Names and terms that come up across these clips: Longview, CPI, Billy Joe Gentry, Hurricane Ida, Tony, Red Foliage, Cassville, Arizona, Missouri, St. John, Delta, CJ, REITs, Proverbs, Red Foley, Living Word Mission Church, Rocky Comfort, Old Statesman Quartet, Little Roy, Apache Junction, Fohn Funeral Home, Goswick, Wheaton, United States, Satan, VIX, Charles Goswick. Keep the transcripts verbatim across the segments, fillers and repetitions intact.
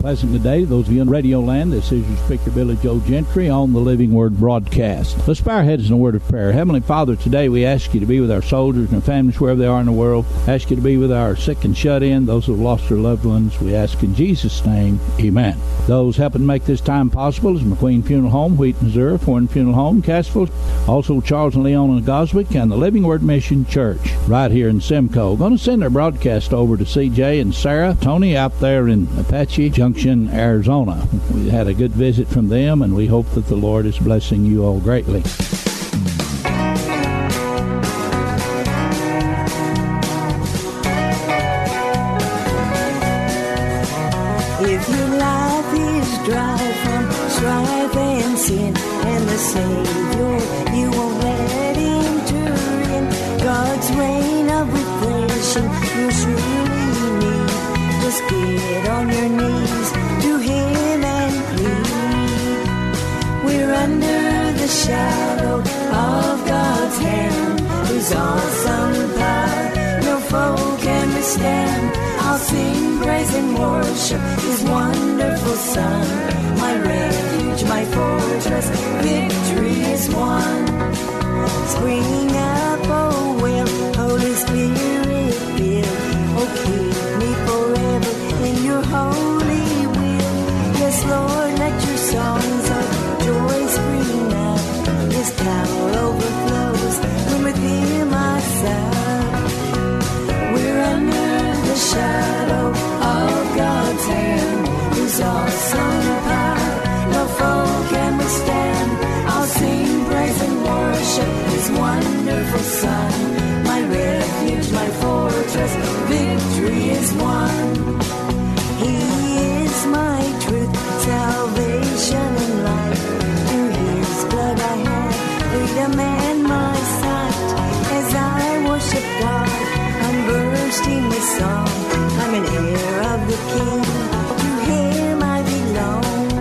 Pleasant good day. Those of you in radio land, this is your speaker, Billy Joe Gentry, on the Living Word broadcast. Let's bow our heads in a word of prayer. Heavenly Father, today we ask you to be with our soldiers and families wherever they are in the world. Ask you to be with our sick and shut in, those who have lost their loved ones. We ask in Jesus' name, amen. Those helping make this time possible is McQueen Funeral Home, Wheaton, Missouri, Fohn Funeral Home, Cassville, also Charles and Leon and Goswick, and the Living Word Mission Church right here in Simcoe. Going to send their broadcast over to C J and Sarah, Tony out there in Apache Junction, Arizona. We had a good visit from them, and we hope that the Lord is blessing you all greatly. If your life is dry from strife and sin, and the Savior you won't let enter in, God's reign of redemption you'll surely need. Just get on your knees. Shadow of God's hand, whose awesome power no foe can withstand. I'll sing praise and worship His wonderful Son. My refuge, my fortress, victory is won. Spring up, oh will, Holy Spirit, fill. Oh, keep me forever in Your holy will. Yes, Lord, let Your songs of joy spring up. His power overflows when within my side. We're under the shadow of God's hand, whose awesome power no foe can withstand. I'll sing praise and worship His wonderful Son. My refuge, my fortress, victory is won. He is my truth, salvation and life. Freedom and my sight, as I worship God, I'm bursting with song. I'm an heir of the King, to Him I belong.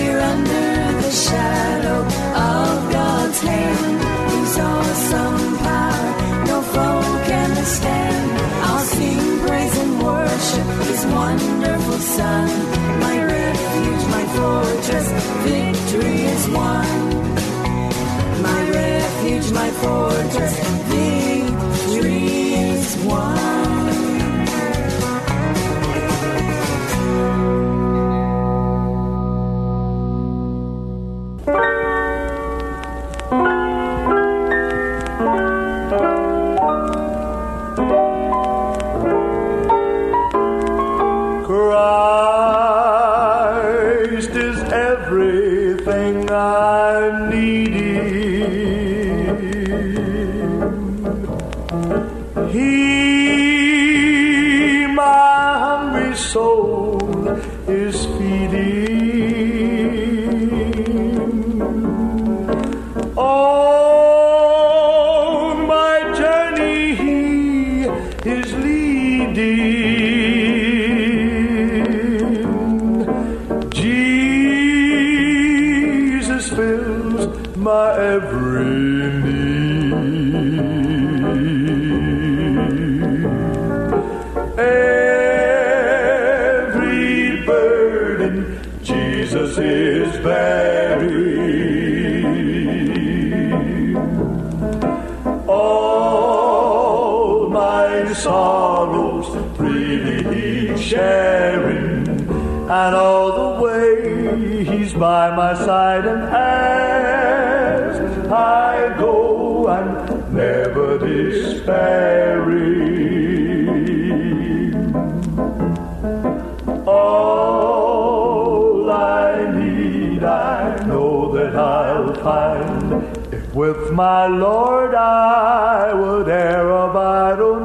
We're under the shadow of God's hand, whose awesome power no foe can withstand. I'll sing praise and worship His wonderful Son. My refuge, my fortress, victory is won. My refuge, my fortress, victory is won. By my side, and as I go, I'm never despairing. All I need, I know that I'll find. If with my Lord I would e'er abide, oh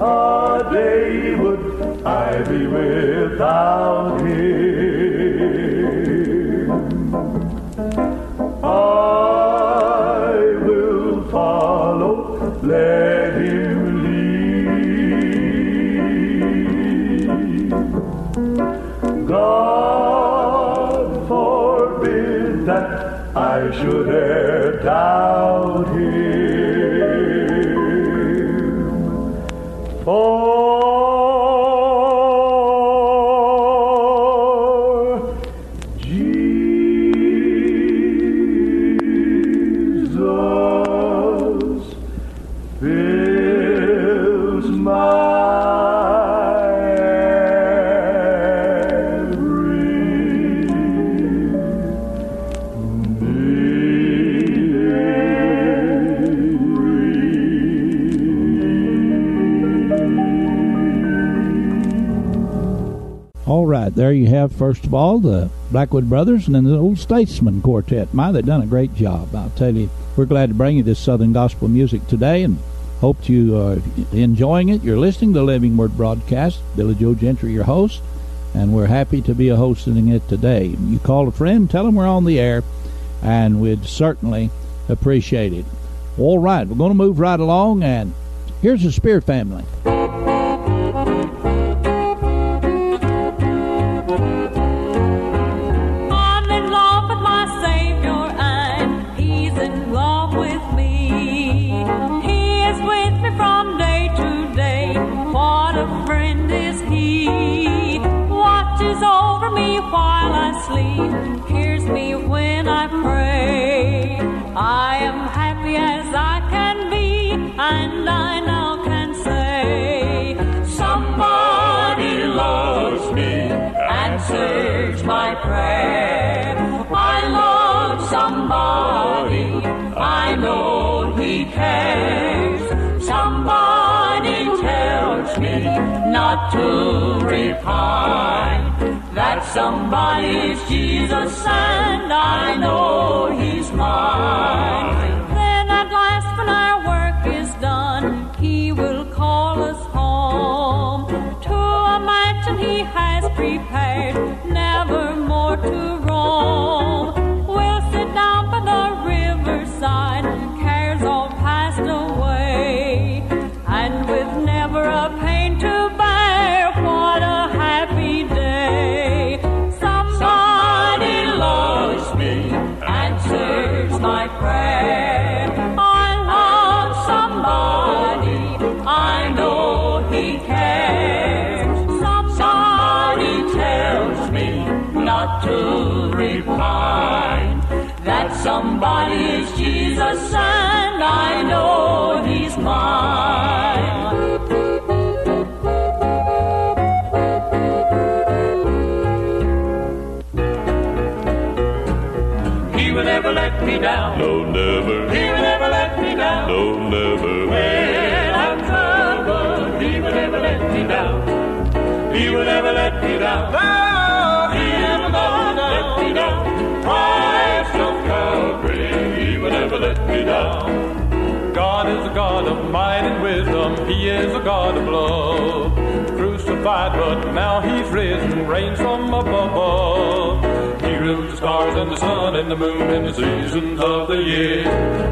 no, a day would I be without Him. I should e'er doubt Him. For All right, there you have, first of all, the Blackwood Brothers and then the Old Statesman Quartet. My, they've done a great job, I'll tell you. We're glad to bring you this Southern Gospel music today and hope you are enjoying it. You're listening to the Living Word broadcast. Billy Joe Gentry, your host, and we're happy to be hosting it today. You call a friend, tell them we're on the air, and we'd certainly appreciate it. All right, we're going to move right along, and here's the Spear Family. While I sleep, hears me when I pray. I am happy as I can be, and I now can say, somebody loves me and serves my prayer. I love somebody, I know he cares. Somebody tells me not to repine. That somebody's Jesus, and I know he's mine. Then at last when our work is done, he will call us home to a mansion he has prepared, never more to roam. We'll sit down by the riverside, cares all passed away, and with never a pain to bear, what a happy day. My prayer. I love somebody, I know he cares. Somebody tells me not to repine. That somebody is Jesus, and I know he's mine. Never let me down. No, never. He will never let me down. No, never. When I'm troubled, he will never let me down. He will never let me down. No, he will never let me down. Christ of Calvary, he will never let me down. God is a God of might and wisdom. He is a God of love. Crucified, but now he's risen, reigns from above. The stars and the sun and the moon and the seasons of the year.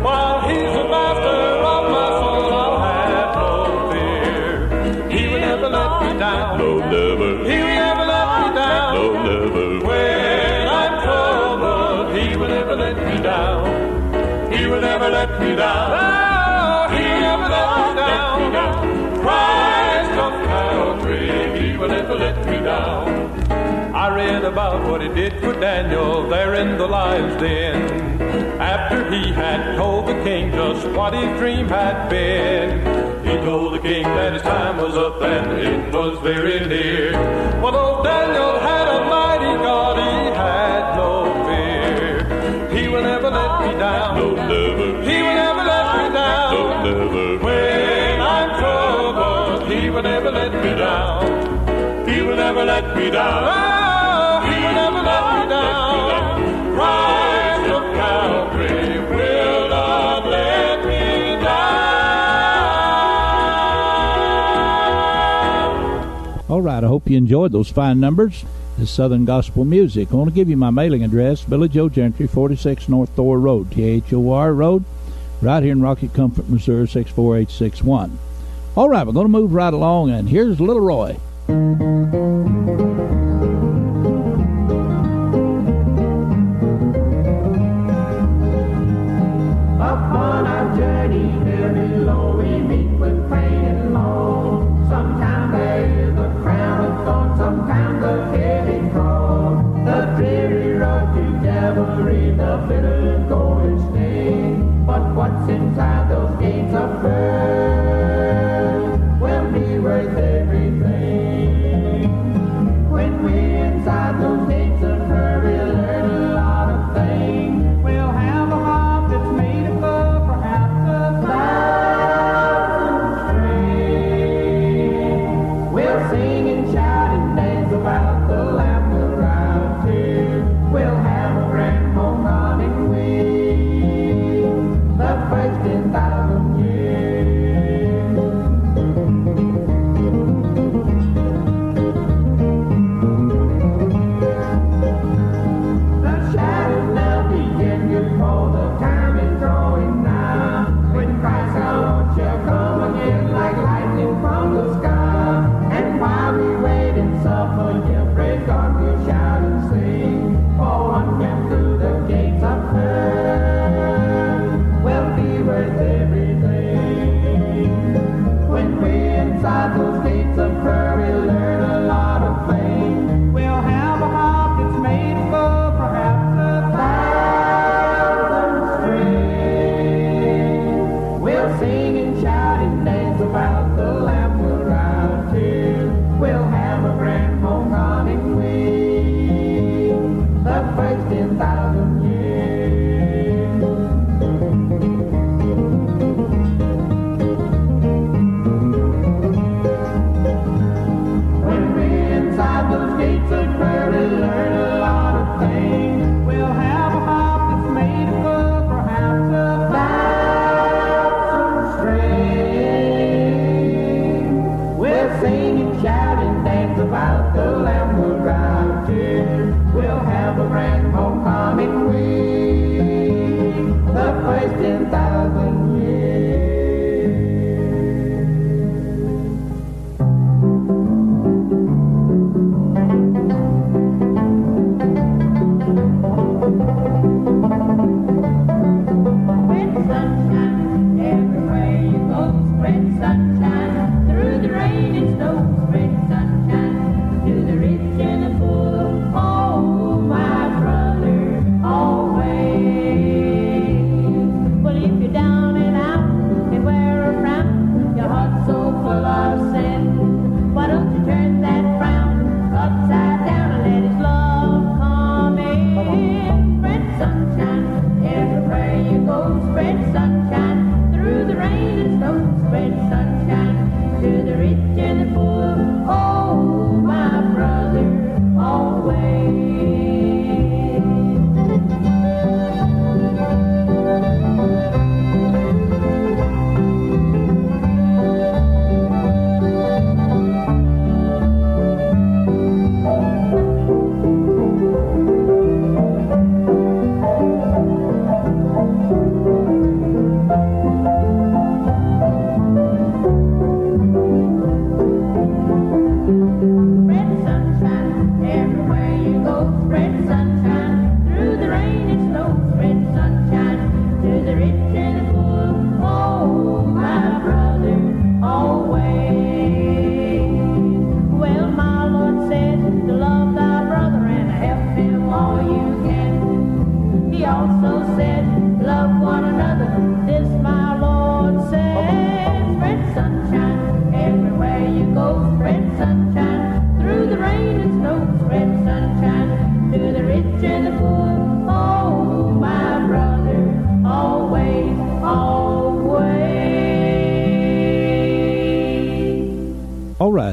While he's the master of my soul, I'll have no fear. He will never let me down. No, never. He will never let me down. No, never. When I'm troubled, he will never let me down. He will never let me down. Oh, he will never let me down. Christ of Calvary, he will never let me down. I read about what he did for Daniel there in the lion's den. After he had told the king just what his dream had been, he told the king that his time was up and it was very near. Well, old Daniel had a mighty God, he had no fear. He will never let me down. No, never. He will never let me down. No, never. When I'm troubled, he will never let me down. He will never let me down. All right, I hope you enjoyed those fine numbers. This Southern Gospel music. I want to give you my mailing address, Billy Joe Gentry, forty-six North THOR Road, T H O R Road, right here in Rocky Comfort, Missouri, six four eight six one. All right, we're going to move right along, and here's Little Roy. Up on our journey, here below, we meet with pain and low. Sometimes there is a crown of thorns, sometimes a heavy cross. The dreary road to Calvary, the bitter golden stain. But what's inside those gates of earth will be worth everything.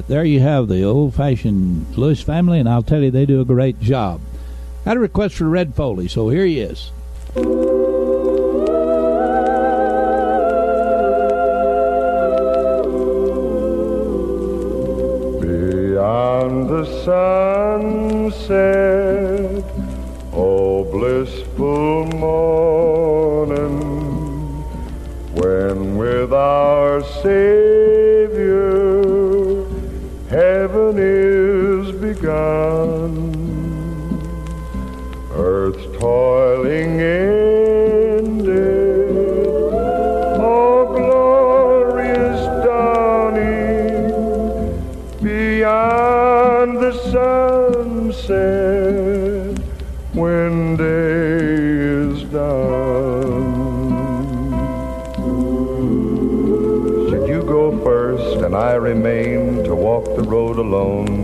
There you have the old-fashioned Lewis family, and I'll tell you, they do a great job. I had a request for Red Foley, so here he is. Beyond the sunset, oh blissful morning, when with our Savior heaven is begun, earth's toiling ended, more glorious dawning beyond the sunset when day is done. Should you go first and I remain to walk the road alone,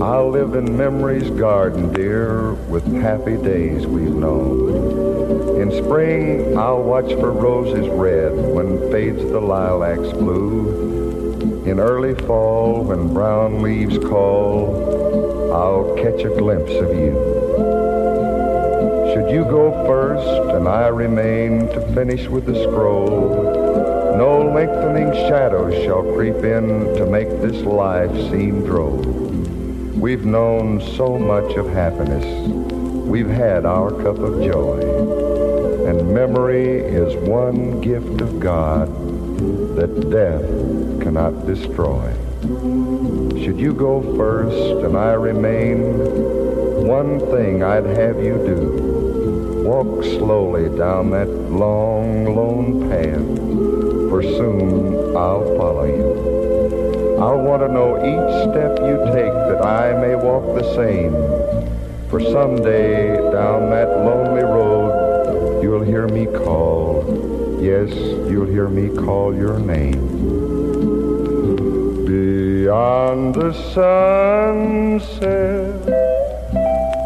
I'll live in memory's garden, dear, with happy days we've known. In spring, I'll watch for roses red when fades the lilac's blue. In early fall, when brown leaves call, I'll catch a glimpse of you. Should you go first and I remain to finish with the scroll, no lengthening shadows shall creep in to make this life seem droll. We've known so much of happiness, we've had our cup of joy, and memory is one gift of God that death cannot destroy. Should you go first and I remain, one thing I'd have you do, walk slowly down that long, lone path, for soon I'll follow you. I'll want to know each step you take that I may walk the same, for someday down that lonely road you'll hear me call, yes, you'll hear me call your name. beyond the sunset,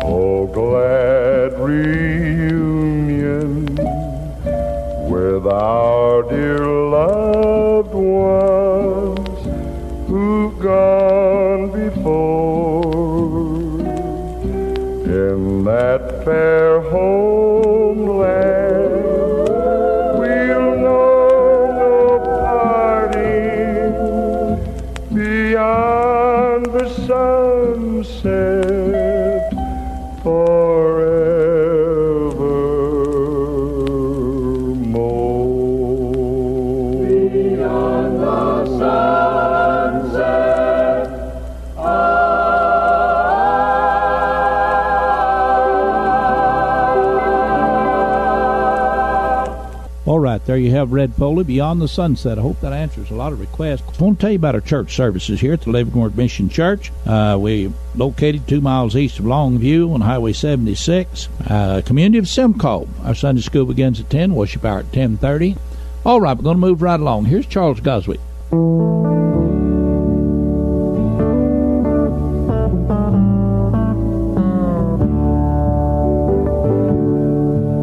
oh glad reunion with our dear loved ones who've gone before. In that fair homeland we'll know no parting, beyond the sunset forevermore. Beyond the sunset ah. All right, there you have Red Foley, Beyond the Sunset. I hope that answers a lot of requests. I want to tell you about our church services here at the Living Word Mission Church. Uh, we located two miles east of Longview on Highway seventy-six, uh, community of Simcoe. Our Sunday school begins at ten, worship hour at ten thirty. All right, we're going to move right along. Here's Charles Goswick.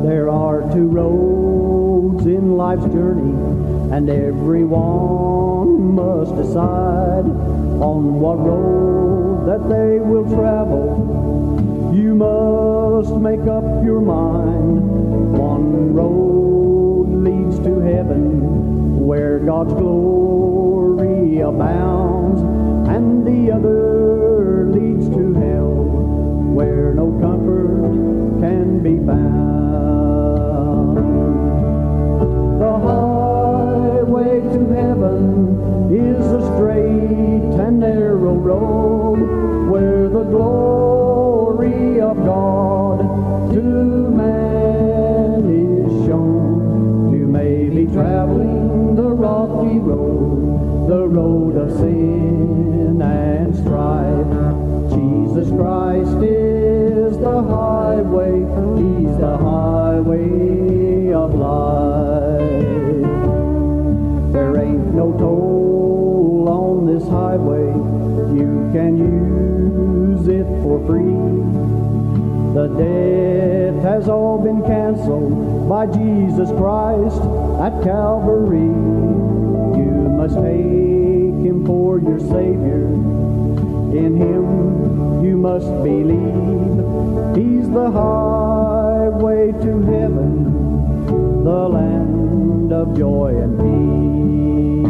There are two roads in life's journey, and everyone must decide on what road that they will travel. You must make up your mind. One road leads to heaven, where God's glory abounds, and the other leads to hell, where no comfort can be found. The highway to heaven is a straight and narrow road, where the glory of God to man is shown. You may be traveling the rocky road, the road of sin and strife. Jesus Christ is the highway, he's the highway of life. There ain't no toll on this highway, you can use it for free. The debt has all been canceled by Jesus Christ at Calvary. You must take him for your Savior. In him you must believe. He's the highway to heaven, the land of joy and peace.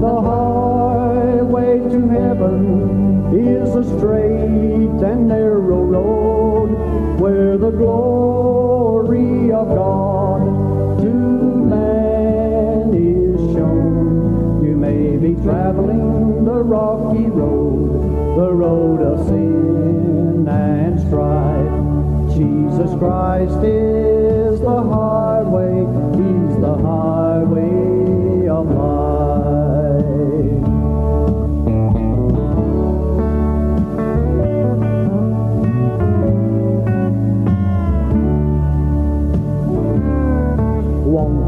The highway to heaven is a straight and narrow road, where the glory of God to man is shown. You may be traveling the rocky road, the road of sin and strife. Jesus Christ is the highway, he's the highway of life.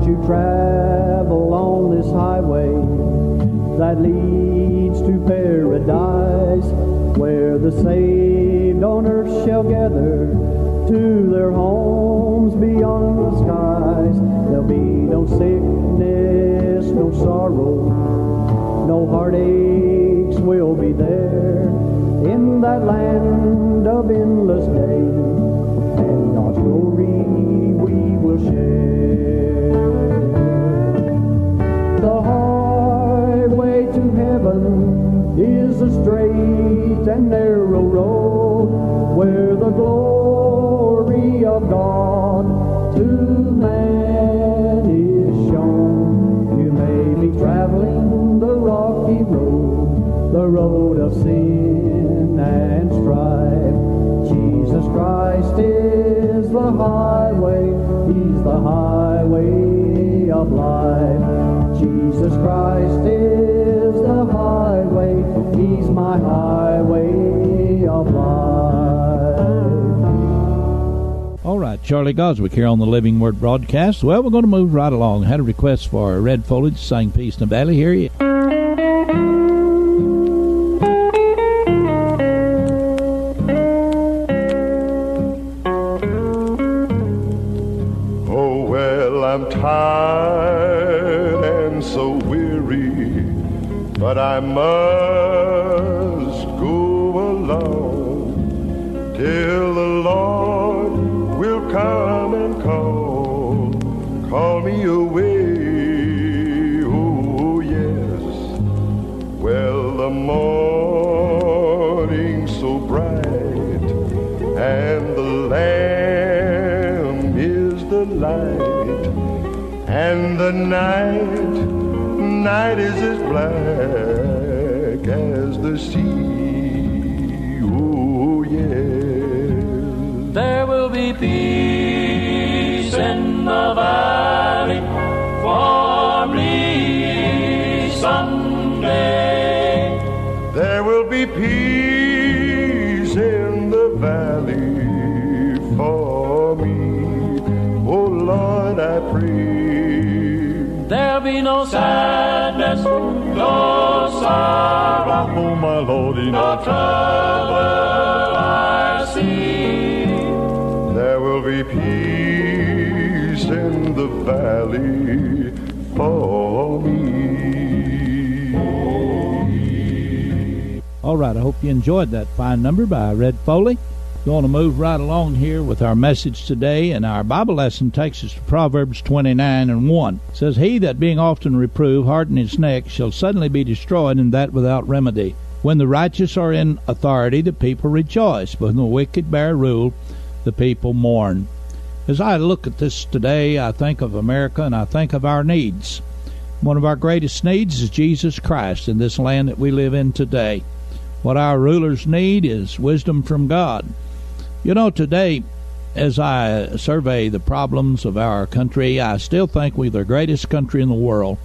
You travel on this highway that leads to paradise, where the saved on earth shall gather to their homes beyond the skies. There'll be no sickness, no sorrow, no heartaches will be there, in that land of endless day, and God's glory we will share. The highway to heaven is a straight and narrow road, where the glory of God to man is shown. You may be traveling the rocky road, the road of sin and strife. Jesus Christ is the highway, he's the highway of life. Jesus Christ is the highway, he's my highway of life. All right, Charlie Goswick here on the Living Word broadcast. Well, we're going to move right along. I had a request for Red Foliage to sing Peace in the Valley. Here he is. I must go along till the Lord will come and call, call me away, oh yes. Well, the morning's so bright and the Lamb is the light, and the night, night is as black as the sea, oh yeah. There will be peace in the valley for me someday. There will be peace in the valley for me, oh Lord, I pray. There'll be no sign, no sorrow, oh my Lord, no trouble I see. There will be peace in the valley for me. All right, I hope you enjoyed that fine number by Red Foley. We're going to move right along here with our message today, and our Bible lesson takes us to Proverbs twenty-nine and one. It says, "He that being often reproved hardeneth his neck shall suddenly be destroyed, and that without remedy. When the righteous are in authority, the people rejoice, but when the wicked bear rule, the people mourn." As I look at this today, I think of America and I think of our needs. One of our greatest needs is Jesus Christ in this land that we live in today. What our rulers need is wisdom from God. You know, today, as I survey the problems of our country, I still think we're the greatest country in the world.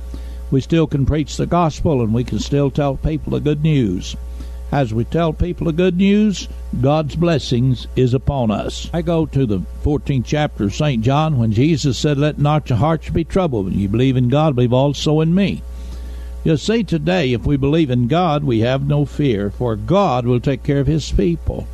We still can preach the gospel, and we can still tell people the good news. As we tell people the good news, God's blessings is upon us. I go to the fourteenth chapter of Saint John when Jesus said, "Let not your hearts be troubled. When you believe in God, believe also in me." You see, today, if we believe in God, we have no fear, for God will take care of his people.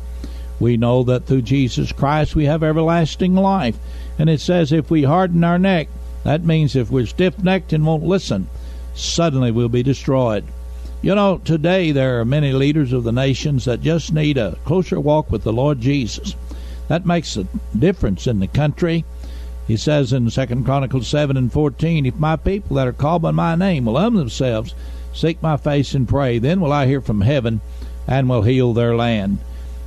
We know that through Jesus Christ we have everlasting life. And it says if we harden our neck, that means if we're stiff-necked and won't listen, suddenly we'll be destroyed. You know, today there are many leaders of the nations that just need a closer walk with the Lord Jesus. That makes a difference in the country. He says in Second Chronicles seven and fourteen, "If my people that are called by my name will humble themselves, seek my face and pray, then will I hear from heaven and will heal their land."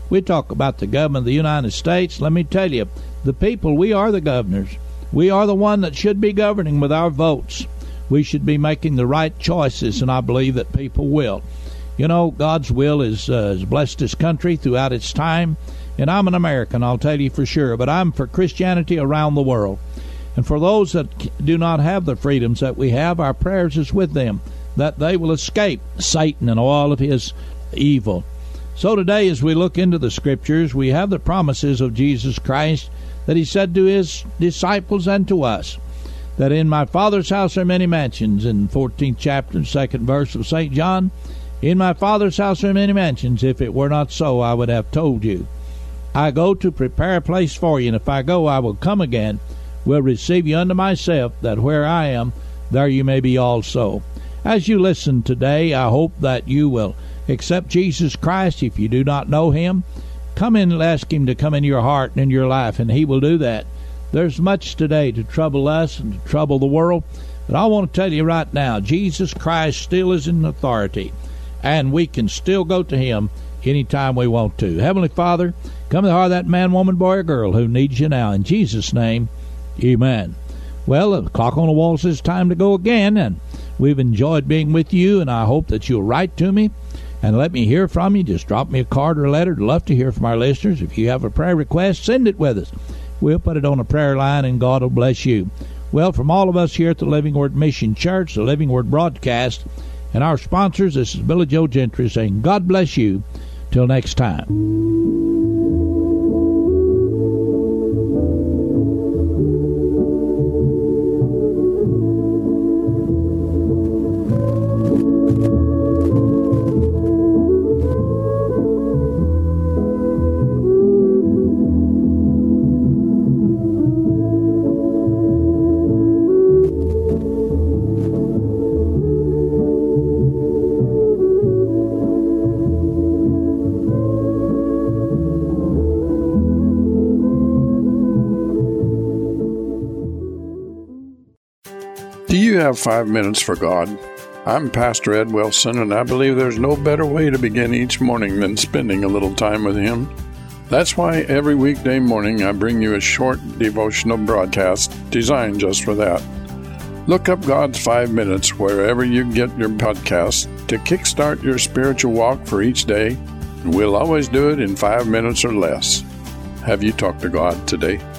We talk about the government of the United States. Let me tell you, the people, we are the governors. We are the one that should be governing with our votes. We should be making the right choices, and I believe that people will. You know, God's will is, uh, has blessed this country throughout its time, and I'm an American, I'll tell you for sure, but I'm for Christianity around the world. And for those that do not have the freedoms that we have, our prayers is with them, that they will escape Satan and all of his evil. So today, as we look into the Scriptures, we have the promises of Jesus Christ that he said to his disciples and to us, that in my Father's house are many mansions, in fourteenth chapter, second verse of Saint John, in my Father's house are many mansions, if it were not so, I would have told you. I go to prepare a place for you, and if I go, I will come again, will receive you unto myself, that where I am, there you may be also. As you listen today, I hope that you will accept Jesus Christ. If you do not know him, come in and ask him to come into your heart and in your life, and he will do that. There's much today to trouble us and to trouble the world, but I want to tell you right now, Jesus Christ still is in authority, and we can still go to him anytime we want to. Heavenly Father, come to the heart of that man, woman, boy, or girl who needs you now. In Jesus' name, amen. Well, the clock on the wall says time to go again, and we've enjoyed being with you, and I hope that you'll write to me and let me hear from you. Just drop me a card or a letter. I'd love to hear from our listeners. If you have a prayer request, send it with us. We'll put it on a prayer line, and God will bless you. Well, from all of us here at the Living Word Mission Church, the Living Word Broadcast, and our sponsors, this is Billy Joe Gentry saying God bless you. Till next time. you have five minutes for God? I'm Pastor Ed Wilson, and I believe there's no better way to begin each morning than spending a little time with Him. That's why every weekday morning I bring you a short devotional broadcast designed just for that. Look up God's Five Minutes wherever you get your podcast to kickstart your spiritual walk for each day. We'll always do it in five minutes or less. Have you talked to God today?